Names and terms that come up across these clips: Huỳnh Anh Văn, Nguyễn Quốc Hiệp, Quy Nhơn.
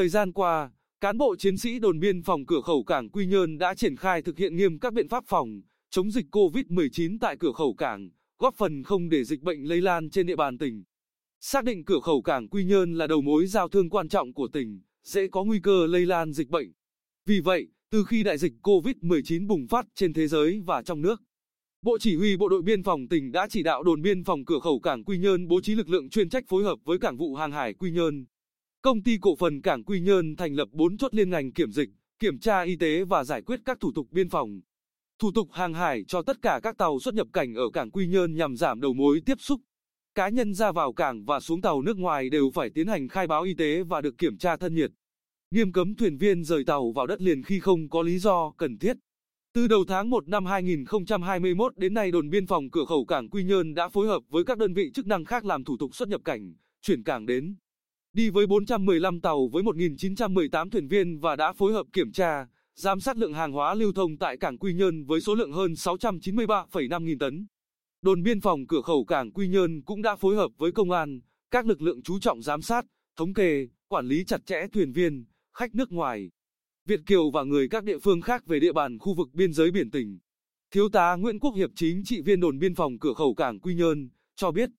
Thời gian qua, cán bộ chiến sĩ đồn biên phòng cửa khẩu cảng Quy Nhơn đã triển khai thực hiện nghiêm các biện pháp phòng chống dịch COVID-19 tại cửa khẩu cảng, góp phần không để dịch bệnh lây lan trên địa bàn tỉnh. Xác định cửa khẩu cảng Quy Nhơn là đầu mối giao thương quan trọng của tỉnh, dễ có nguy cơ lây lan dịch bệnh. Vì vậy, từ khi đại dịch COVID-19 bùng phát trên thế giới và trong nước, Bộ Chỉ huy Bộ đội Biên phòng tỉnh đã chỉ đạo đồn biên phòng cửa khẩu cảng Quy Nhơn bố trí lực lượng chuyên trách phối hợp với Cảng vụ Hàng hải Quy Nhơn, Công ty Cổ phần Cảng Quy Nhơn thành lập 4 chốt liên ngành kiểm dịch, kiểm tra y tế và giải quyết các thủ tục biên phòng, thủ tục hàng hải cho tất cả các tàu xuất nhập cảnh ở cảng Quy Nhơn nhằm giảm đầu mối tiếp xúc. Cá nhân ra vào cảng và xuống tàu nước ngoài đều phải tiến hành khai báo y tế và được kiểm tra thân nhiệt. Nghiêm cấm thuyền viên rời tàu vào đất liền khi không có lý do cần thiết. Từ đầu tháng 1 năm 2021 đến nay, đồn biên phòng cửa khẩu cảng Quy Nhơn đã phối hợp với các đơn vị chức năng khác làm thủ tục xuất nhập cảnh, chuyển cảng đến đi với 415 tàu với 1.918 thuyền viên và đã phối hợp kiểm tra, giám sát lượng hàng hóa lưu thông tại cảng Quy Nhơn với số lượng hơn 693,5 nghìn tấn. Đồn biên phòng cửa khẩu cảng Quy Nhơn cũng đã phối hợp với công an, các lực lượng chú trọng giám sát, thống kê, quản lý chặt chẽ thuyền viên, khách nước ngoài, Việt kiều và người các địa phương khác về địa bàn khu vực biên giới biển tỉnh. Thiếu tá Nguyễn Quốc Hiệp, chính trị viên đồn biên phòng cửa khẩu cảng Quy Nhơn, cho biết,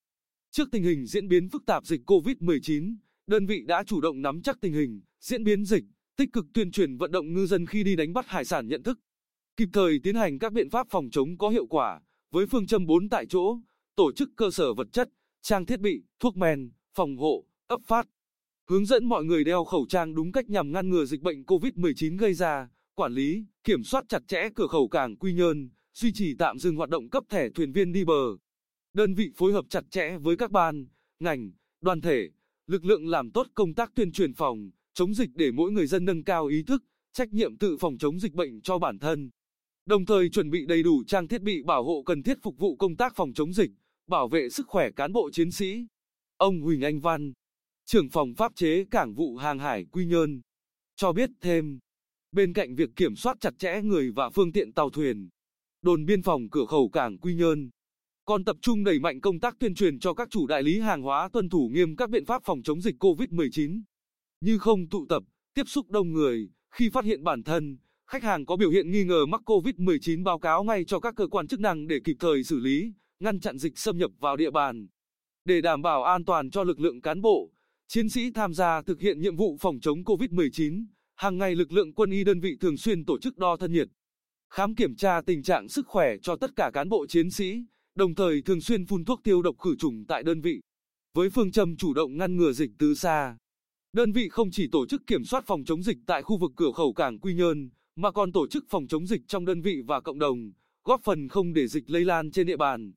trước tình hình diễn biến phức tạp dịch COVID-19, đơn vị đã chủ động nắm chắc tình hình, diễn biến dịch, tích cực tuyên truyền vận động ngư dân khi đi đánh bắt hải sản nhận thức, kịp thời tiến hành các biện pháp phòng chống có hiệu quả, với phương châm 4 tại chỗ, tổ chức cơ sở vật chất, trang thiết bị, thuốc men, phòng hộ, ấp phát, hướng dẫn mọi người đeo khẩu trang đúng cách nhằm ngăn ngừa dịch bệnh COVID-19 gây ra, quản lý, kiểm soát chặt chẽ cửa khẩu cảng Quy Nhơn, duy trì tạm dừng hoạt động cấp thẻ thuyền viên đi bờ. Đơn vị phối hợp chặt chẽ với các ban, ngành, đoàn thể, lực lượng làm tốt công tác tuyên truyền phòng chống dịch để mỗi người dân nâng cao ý thức, trách nhiệm tự phòng chống dịch bệnh cho bản thân, đồng thời chuẩn bị đầy đủ trang thiết bị bảo hộ cần thiết phục vụ công tác phòng chống dịch, bảo vệ sức khỏe cán bộ chiến sĩ. Ông Huỳnh Anh Văn, trưởng phòng pháp chế Cảng vụ Hàng hải Quy Nhơn, cho biết thêm, bên cạnh việc kiểm soát chặt chẽ người và phương tiện tàu thuyền, đồn biên phòng cửa khẩu cảng Quy Nhơn còn tập trung đẩy mạnh công tác tuyên truyền cho các chủ đại lý hàng hóa tuân thủ nghiêm các biện pháp phòng chống dịch COVID-19, như không tụ tập, tiếp xúc đông người, khi phát hiện bản thân, khách hàng có biểu hiện nghi ngờ mắc COVID-19 báo cáo ngay cho các cơ quan chức năng để kịp thời xử lý, ngăn chặn dịch xâm nhập vào địa bàn. Để đảm bảo an toàn cho lực lượng cán bộ, chiến sĩ tham gia thực hiện nhiệm vụ phòng chống COVID-19, hàng ngày lực lượng quân y đơn vị thường xuyên tổ chức đo thân nhiệt, khám kiểm tra tình trạng sức khỏe cho tất cả cán bộ chiến sĩ, đồng thời thường xuyên phun thuốc tiêu độc khử trùng tại đơn vị. Với phương châm chủ động ngăn ngừa dịch từ xa, đơn vị không chỉ tổ chức kiểm soát phòng chống dịch tại khu vực cửa khẩu cảng Quy Nhơn, mà còn tổ chức phòng chống dịch trong đơn vị và cộng đồng, góp phần không để dịch lây lan trên địa bàn.